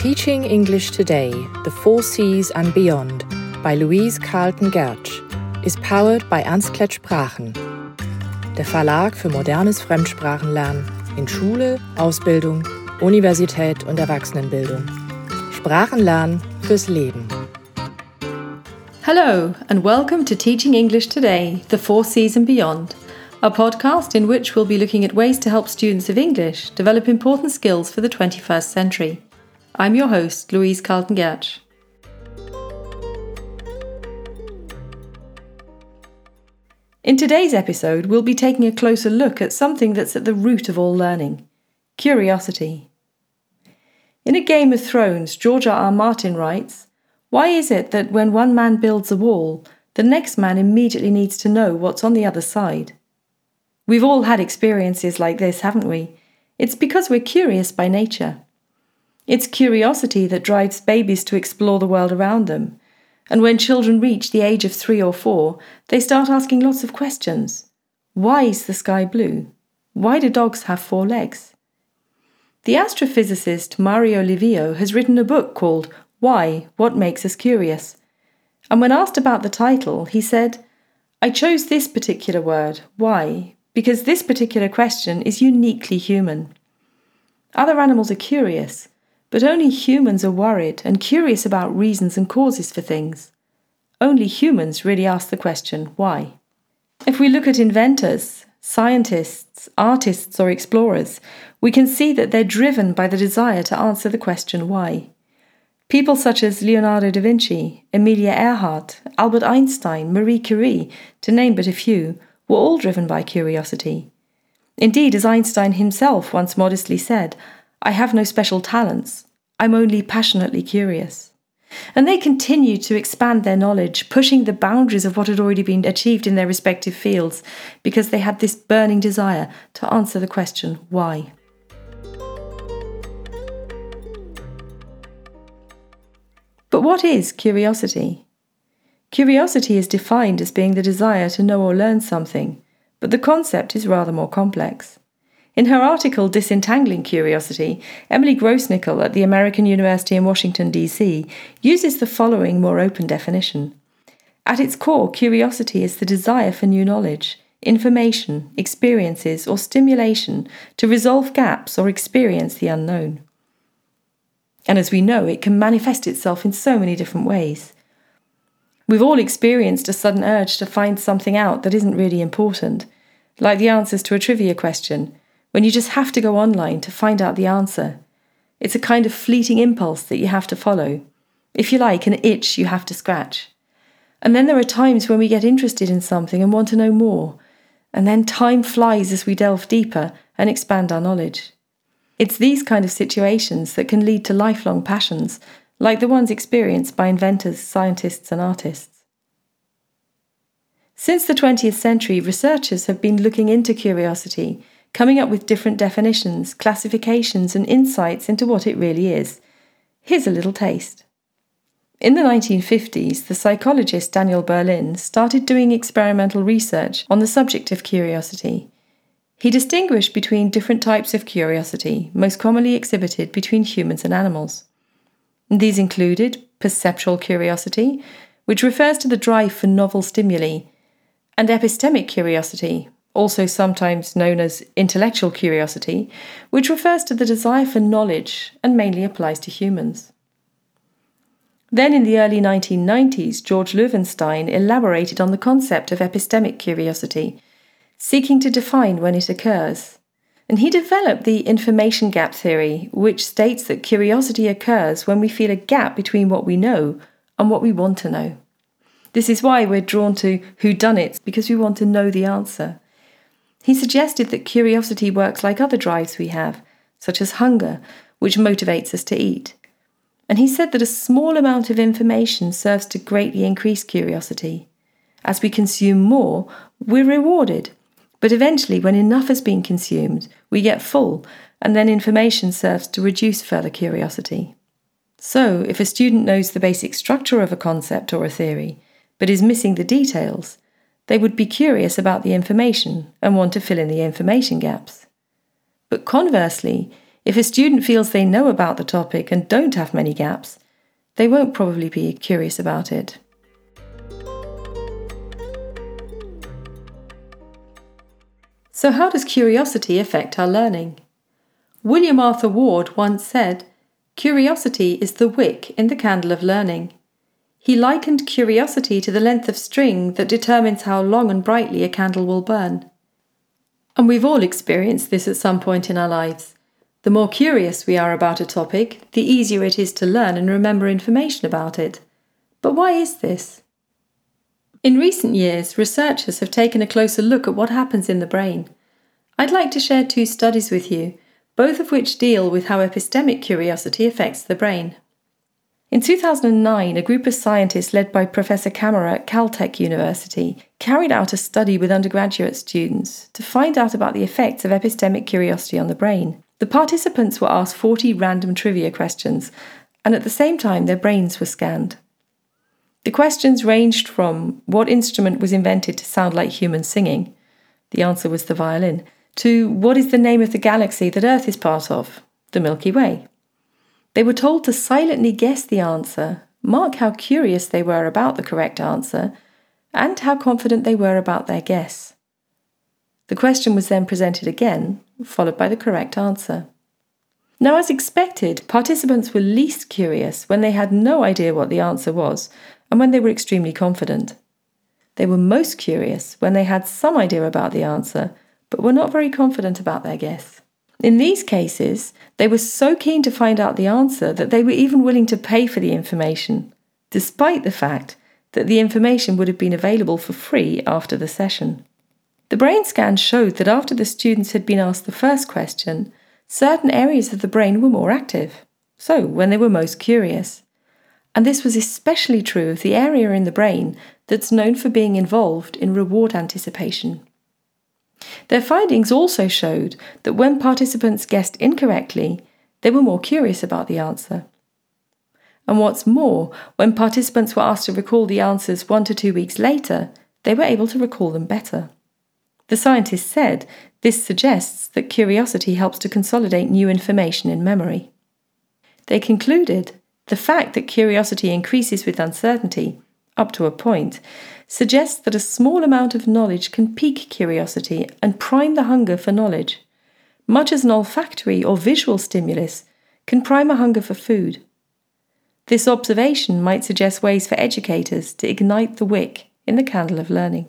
Teaching English Today, The Four Cs and Beyond by Louise Carlton-Gertsch is powered by Ernst Klett Sprachen, der Verlag für modernes Fremdsprachenlernen in Schule, Ausbildung, Universität und Erwachsenenbildung. Sprachenlernen fürs Leben. Hello and welcome to Teaching English Today, The Four Cs and Beyond, a podcast in which we'll be looking at ways to help students of English develop important skills for the 21st century. I'm your host, Louise Carlton-Gertsch. In today's episode, we'll be taking a closer look at something that's at the root of all learning: curiosity. In A Game of Thrones, George R. R. Martin writes, "Why is it that when one man builds a wall, the next man immediately needs to know what's on the other side?" We've all had experiences like this, haven't we? It's because we're curious by nature. It's curiosity that drives babies to explore the world around them. And when children reach the age of 3 or 4, they start asking lots of questions. Why is the sky blue? Why do dogs have 4 legs? The astrophysicist Mario Livio has written a book called Why? What Makes Us Curious? And when asked about the title, he said, "I chose this particular word, why, because this particular question is uniquely human. Other animals are curious, but only humans are worried and curious about reasons and causes for things. Only humans really ask the question, why?" If we look at inventors, scientists, artists or explorers, we can see that they're driven by the desire to answer the question, why? People such as Leonardo da Vinci, Amelia Earhart, Albert Einstein, Marie Curie, to name but a few, were all driven by curiosity. Indeed, as Einstein himself once modestly said, "I have no special talents, I'm only passionately curious." And they continued to expand their knowledge, pushing the boundaries of what had already been achieved in their respective fields, because they had this burning desire to answer the question, why? But what is curiosity? Curiosity is defined as being the desire to know or learn something, but the concept is rather more complex. In her article, Disentangling Curiosity, Emily Grossnickle at the American University in Washington, D.C., uses the following more open definition. "At its core, curiosity is the desire for new knowledge, information, experiences, or stimulation to resolve gaps or experience the unknown." And as we know, it can manifest itself in so many different ways. We've all experienced a sudden urge to find something out that isn't really important, like the answers to a trivia question, when you just have to go online to find out the answer. It's a kind of fleeting impulse that you have to follow. If you like, an itch you have to scratch. And then there are times when we get interested in something and want to know more, and then time flies as we delve deeper and expand our knowledge. It's these kind of situations that can lead to lifelong passions, like the ones experienced by inventors, scientists, and artists. Since the 20th century, researchers have been looking into curiosity, coming up with different definitions, classifications, and insights into what it really is. Here's a little taste. In the 1950s, the psychologist Daniel Berlin started doing experimental research on the subject of curiosity. He distinguished between different types of curiosity, most commonly exhibited between humans and animals. These included perceptual curiosity, which refers to the drive for novel stimuli, and epistemic curiosity, also sometimes known as intellectual curiosity, which refers to the desire for knowledge and mainly applies to humans. Then in the early 1990s, George Loewenstein elaborated on the concept of epistemic curiosity, seeking to define when it occurs. And he developed the information gap theory, which states that curiosity occurs when we feel a gap between what we know and what we want to know. This is why we're drawn to whodunits, because we want to know the answer. He suggested that curiosity works like other drives we have, such as hunger, which motivates us to eat. And he said that a small amount of information serves to greatly increase curiosity. As we consume more, we're rewarded. But eventually, when enough has been consumed, we get full, and then information serves to reduce further curiosity. So, if a student knows the basic structure of a concept or a theory, but is missing the details, they would be curious about the information and want to fill in the information gaps. But conversely, If a student feels they know about the topic and don't have many gaps, they won't probably be curious about it. So how does curiosity affect our learning? William Arthur Ward once said, "Curiosity is the wick in the candle of learning." He likened curiosity to the length of string that determines how long and brightly a candle will burn. And we've all experienced this at some point in our lives. The more curious we are about a topic, the easier it is to learn and remember information about it. But why is this? In recent years, researchers have taken a closer look at what happens in the brain. I'd like to share two studies with you, both of which deal with how epistemic curiosity affects the brain. In 2009, a group of scientists led by Professor Camera at Caltech University carried out a study with undergraduate students to find out about the effects of epistemic curiosity on the brain. The participants were asked 40 random trivia questions, and at the same time their brains were scanned. The questions ranged from what instrument was invented to sound like human singing, the answer was the violin, to what is the name of the galaxy that Earth is part of, the Milky Way. They were told to silently guess the answer, mark how curious they were about the correct answer, and how confident they were about their guess. The question was then presented again, followed by the correct answer. Now, as expected, participants were least curious when they had no idea what the answer was and when they were extremely confident. They were most curious when they had some idea about the answer, but were not very confident about their guess. In these cases, they were so keen to find out the answer that they were even willing to pay for the information, despite the fact that the information would have been available for free after the session. The brain scan showed that after the students had been asked the first question, certain areas of the brain were more active, so when they were most curious. And this was especially true of the area in the brain that's known for being involved in reward anticipation. Their findings also showed that when participants guessed incorrectly, they were more curious about the answer. And what's more, when participants were asked to recall the answers 1 to 2 weeks later, they were able to recall them better. The scientists said this suggests that curiosity helps to consolidate new information in memory. They concluded the fact that curiosity increases with uncertainty, up to a point, suggests that a small amount of knowledge can pique curiosity and prime the hunger for knowledge, much as an olfactory or visual stimulus can prime a hunger for food. This observation might suggest ways for educators to ignite the wick in the candle of learning.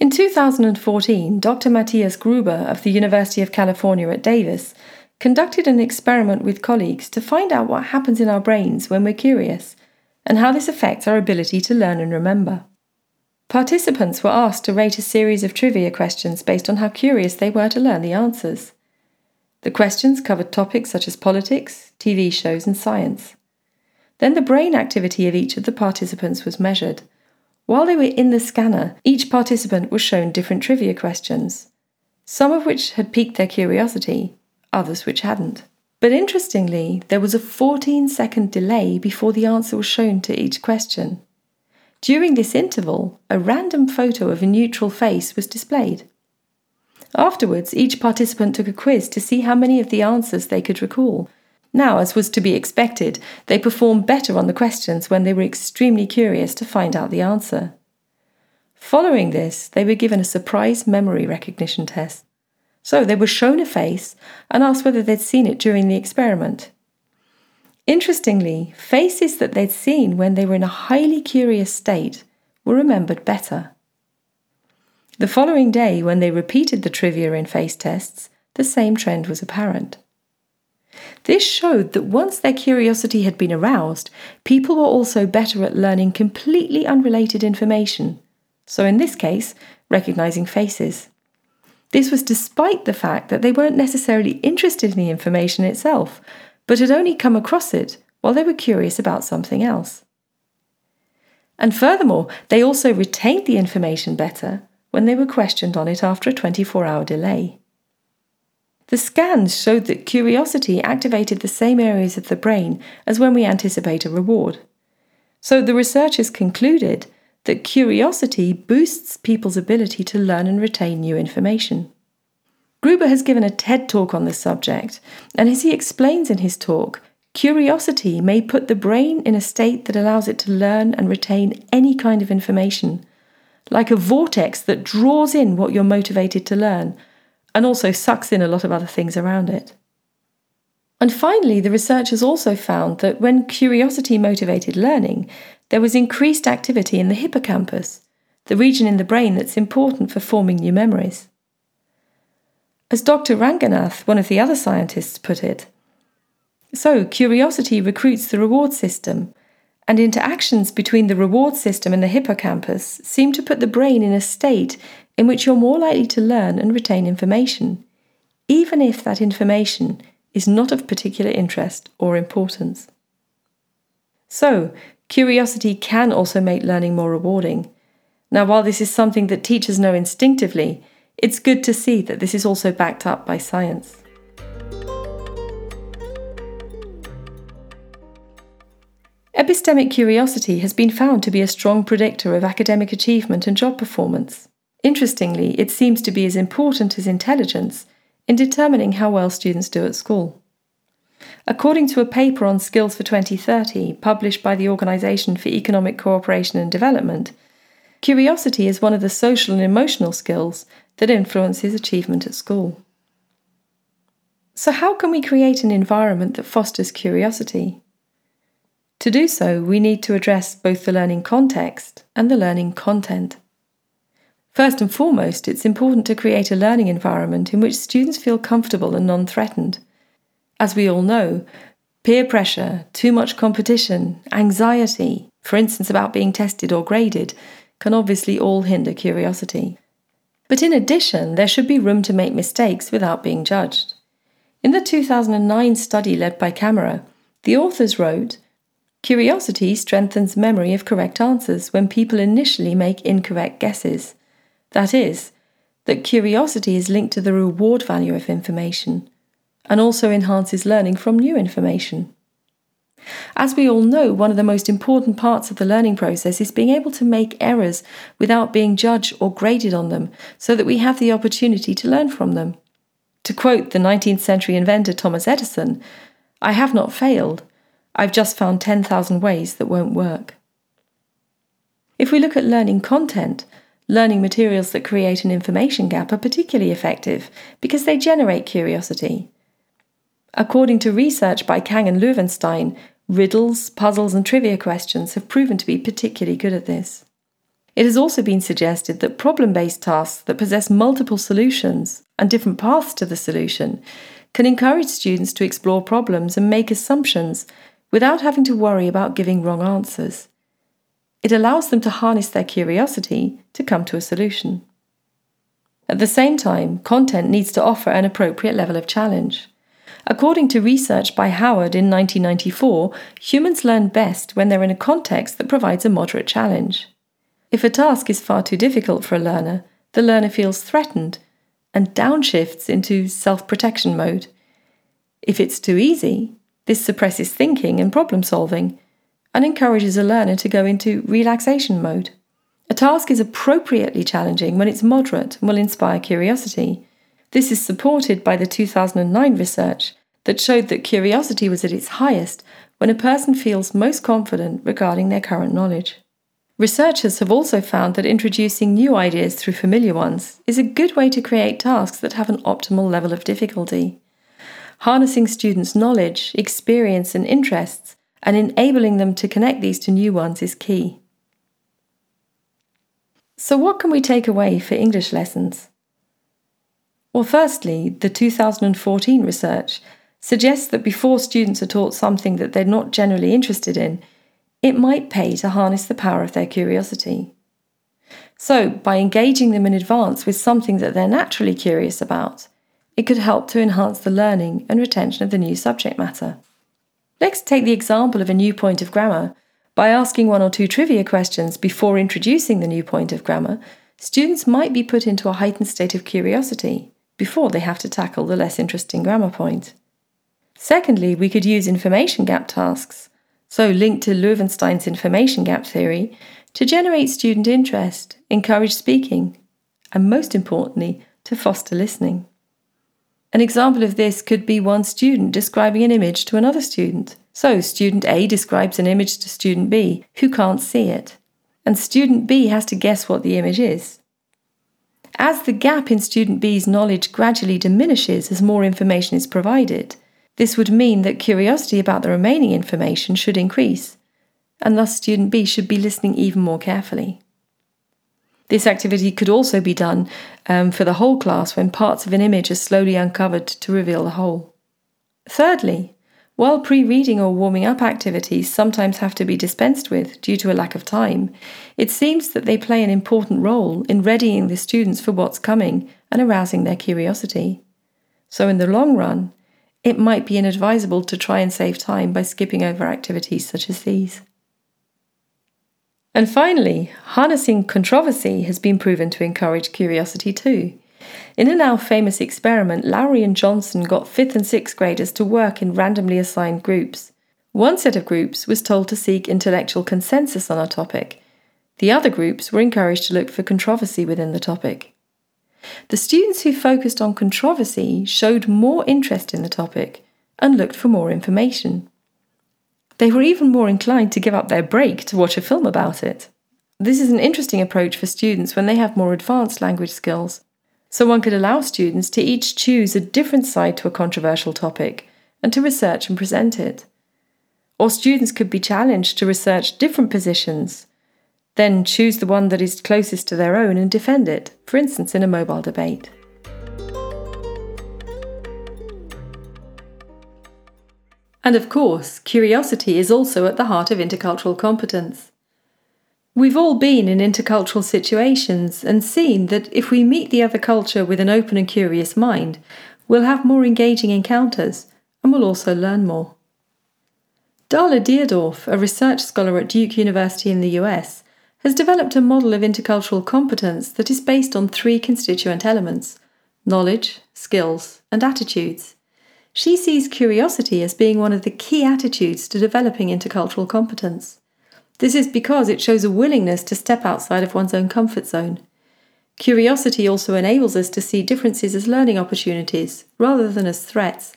In 2014, Dr. Matthias Gruber of the University of California at Davis conducted an experiment with colleagues to find out what happens in our brains when we're curious, and how this affects our ability to learn and remember. Participants were asked to rate a series of trivia questions based on how curious they were to learn the answers. The questions covered topics such as politics, TV shows, and science. Then the brain activity of each of the participants was measured. While they were in the scanner, each participant was shown different trivia questions, some of which had piqued their curiosity, others which hadn't. But interestingly, there was a 14-second delay before the answer was shown to each question. During this interval, a random photo of a neutral face was displayed. Afterwards, each participant took a quiz to see how many of the answers they could recall. Now, as was to be expected, they performed better on the questions when they were extremely curious to find out the answer. Following this, they were given a surprise memory recognition test. So they were shown a face and asked whether they'd seen it during the experiment. Interestingly, faces that they'd seen when they were in a highly curious state were remembered better. The following day, when they repeated the trivia and face tests, the same trend was apparent. This showed that once their curiosity had been aroused, people were also better at learning completely unrelated information, so in this case, recognizing faces. This was despite the fact that they weren't necessarily interested in the information itself, but had only come across it while they were curious about something else. And furthermore, they also retained the information better when they were questioned on it after a 24-hour delay. The scans showed that curiosity activated the same areas of the brain as when we anticipate a reward. So the researchers concluded that curiosity boosts people's ability to learn and retain new information. Gruber has given a TED talk on this subject, and as he explains in his talk, curiosity may put the brain in a state that allows it to learn and retain any kind of information, like a vortex that draws in what you're motivated to learn, and also sucks in a lot of other things around it. And finally, the researchers also found that when curiosity motivated learning, there was increased activity in the hippocampus, the region in the brain that's important for forming new memories. As Dr. Ranganath, one of the other scientists, put it, so curiosity recruits the reward system, and interactions between the reward system and the hippocampus seem to put the brain in a state in which you're more likely to learn and retain information, even if that information is not of particular interest or importance. So, curiosity can also make learning more rewarding. Now, while this is something that teachers know instinctively, it's good to see that this is also backed up by science. Epistemic curiosity has been found to be a strong predictor of academic achievement and job performance. Interestingly, it seems to be as important as intelligence in determining how well students do at school. According to a paper on Skills for 2030, published by the Organisation for Economic Cooperation and Development, curiosity is one of the social and emotional skills that influences achievement at school. So how can we create an environment that fosters curiosity? To do so, we need to address both the learning context and the learning content. First and foremost, it's important to create a learning environment in which students feel comfortable and non-threatened. As we all know, peer pressure, too much competition, anxiety, for instance about being tested or graded, can obviously all hinder curiosity. But in addition, there should be room to make mistakes without being judged. In the 2009 study led by Camera, the authors wrote, "Curiosity strengthens memory of correct answers when people initially make incorrect guesses. That is, that curiosity is linked to the reward value of information and also enhances learning from new information." As we all know, one of the most important parts of the learning process is being able to make errors without being judged or graded on them, so that we have the opportunity to learn from them. To quote the 19th century inventor Thomas Edison, "I have not failed, I've just found 10,000 ways that won't work." If we look at learning content, learning materials that create an information gap are particularly effective because they generate curiosity. According to research by Kang and Loewenstein, riddles, puzzles and trivia questions have proven to be particularly good at this. It has also been suggested that problem-based tasks that possess multiple solutions and different paths to the solution can encourage students to explore problems and make assumptions without having to worry about giving wrong answers. It allows them to harness their curiosity to come to a solution. At the same time, content needs to offer an appropriate level of challenge. According to research by Howard in 1994, humans learn best when they're in a context that provides a moderate challenge. If a task is far too difficult for a learner, the learner feels threatened and downshifts into self-protection mode. If it's too easy, this suppresses thinking and problem-solving and encourages a learner to go into relaxation mode. A task is appropriately challenging when it's moderate and will inspire curiosity. This is supported by the 2009 research that showed that curiosity was at its highest when a person feels most confident regarding their current knowledge. Researchers have also found that introducing new ideas through familiar ones is a good way to create tasks that have an optimal level of difficulty. Harnessing students' knowledge, experience and interests and enabling them to connect these to new ones is key. So what can we take away for English lessons? Well, firstly, the 2014 research suggests that before students are taught something that they're not generally interested in, it might pay to harness the power of their curiosity. So, by engaging them in advance with something that they're naturally curious about, it could help to enhance the learning and retention of the new subject matter. Let's take the example of a new point of grammar. By asking one or two trivia questions before introducing the new point of grammar, students might be put into a heightened state of curiosity before they have to tackle the less interesting grammar point. Secondly, we could use information gap tasks, so linked to Loewenstein's information gap theory, to generate student interest, encourage speaking, and most importantly, to foster listening. An example of this could be one student describing an image to another student. So student A describes an image to student B, who can't see it, and student B has to guess what the image is. As the gap in student B's knowledge gradually diminishes as more information is provided, this would mean that curiosity about the remaining information should increase, and thus student B should be listening even more carefully. This activity could also be done for the whole class when parts of an image are slowly uncovered to reveal the whole. Thirdly, while pre-reading or warming up activities sometimes have to be dispensed with due to a lack of time, it seems that they play an important role in readying the students for what's coming and arousing their curiosity. So in the long run, it might be inadvisable to try and save time by skipping over activities such as these. And finally, harnessing controversy has been proven to encourage curiosity too. In a now famous experiment, Lowry and Johnson got 5th and 6th graders to work in randomly assigned groups. One set of groups was told to seek intellectual consensus on a topic. The other groups were encouraged to look for controversy within the topic. The students who focused on controversy showed more interest in the topic and looked for more information. They were even more inclined to give up their break to watch a film about it. This is an interesting approach for students when they have more advanced language skills. So one could allow students to each choose a different side to a controversial topic and to research and present it. Or students could be challenged to research different positions, then choose the one that is closest to their own and defend it, for instance in a mobile debate. And of course, curiosity is also at the heart of intercultural competence. We've all been in intercultural situations and seen that if we meet the other culture with an open and curious mind, we'll have more engaging encounters and we'll also learn more. Darla Deardorff, a research scholar at Duke University in the US, has developed a model of intercultural competence that is based on 3 constituent elements: knowledge, skills, and attitudes. She sees curiosity as being one of the key attitudes to developing intercultural competence. This is because it shows a willingness to step outside of one's own comfort zone. Curiosity also enables us to see differences as learning opportunities rather than as threats,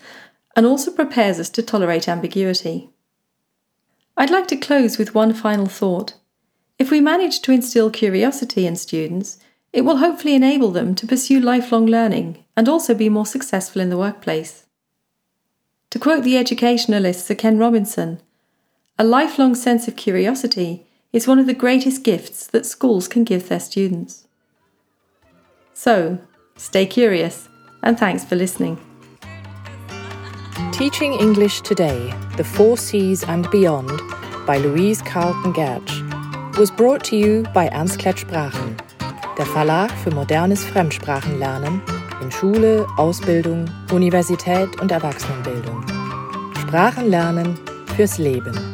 and also prepares us to tolerate ambiguity. I'd like to close with one final thought. If we manage to instill curiosity in students, it will hopefully enable them to pursue lifelong learning and also be more successful in the workplace. To quote the educationalist Sir Ken Robinson, "A lifelong sense of curiosity is one of the greatest gifts that schools can give their students." So, stay curious, and thanks for listening. Teaching English Today, The 4 C's and Beyond by Louise Carlton-Gertsch was brought to you by Ernst Klett Sprachen, der Verlag für modernes Fremdsprachenlernen in Schule, Ausbildung, Universität und Erwachsenenbildung. Sprachenlernen fürs Leben.